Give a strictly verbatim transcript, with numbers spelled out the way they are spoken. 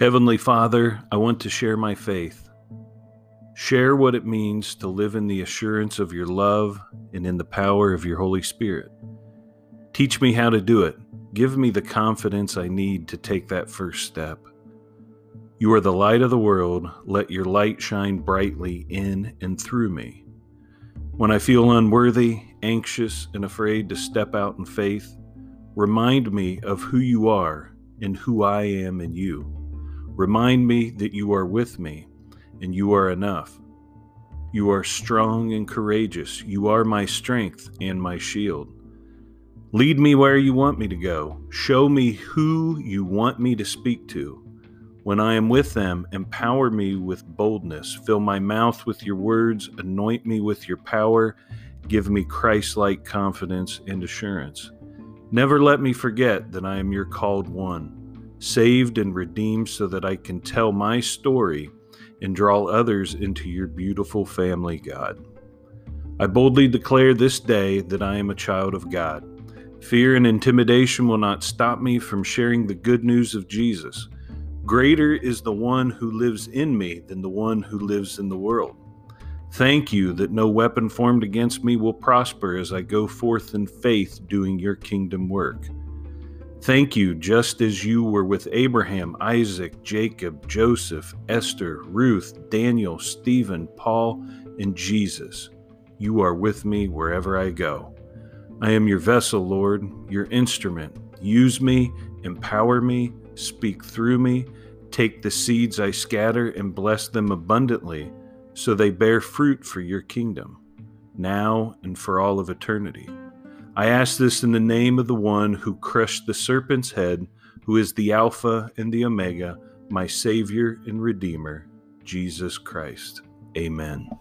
Heavenly Father, I want to share my faith. Share what it means to live in the assurance of your love and in the power of your Holy Spirit. Teach me how to do it. Give me the confidence I need to take that first step. You are the light of the world. Let your light shine brightly in and through me. When I feel unworthy, anxious, and afraid to step out in faith, remind me of who you are and who I am in you. Remind me that you are with me and you are enough. You are strong and courageous. You are my strength and my shield. Lead me where you want me to go. Show me who you want me to speak to. When I am with them, empower me with boldness. Fill my mouth with your words. Anoint me with your power. Give me Christ-like confidence and assurance. Never let me forget that I am your called one, saved and redeemed so that I can tell my story and draw others into your beautiful family, God. I boldly declare this day that I am a child of God. Fear and intimidation will not stop me from sharing the good news of Jesus. Greater is the one who lives in me than the one who lives in the world. Thank you that no weapon formed against me will prosper as I go forth in faith doing your kingdom work. Thank you, just as you were with Abraham, Isaac, Jacob, Joseph, Esther, Ruth, Daniel, Stephen, Paul, and Jesus. You are with me wherever I go. I am your vessel, Lord, your instrument. Use me, empower me, speak through me. Take the seeds I scatter and bless them abundantly so they bear fruit for your kingdom, now and for all of eternity. I ask this in the name of the one who crushed the serpent's head, who is the Alpha and the Omega, my Savior and Redeemer, Jesus Christ. Amen.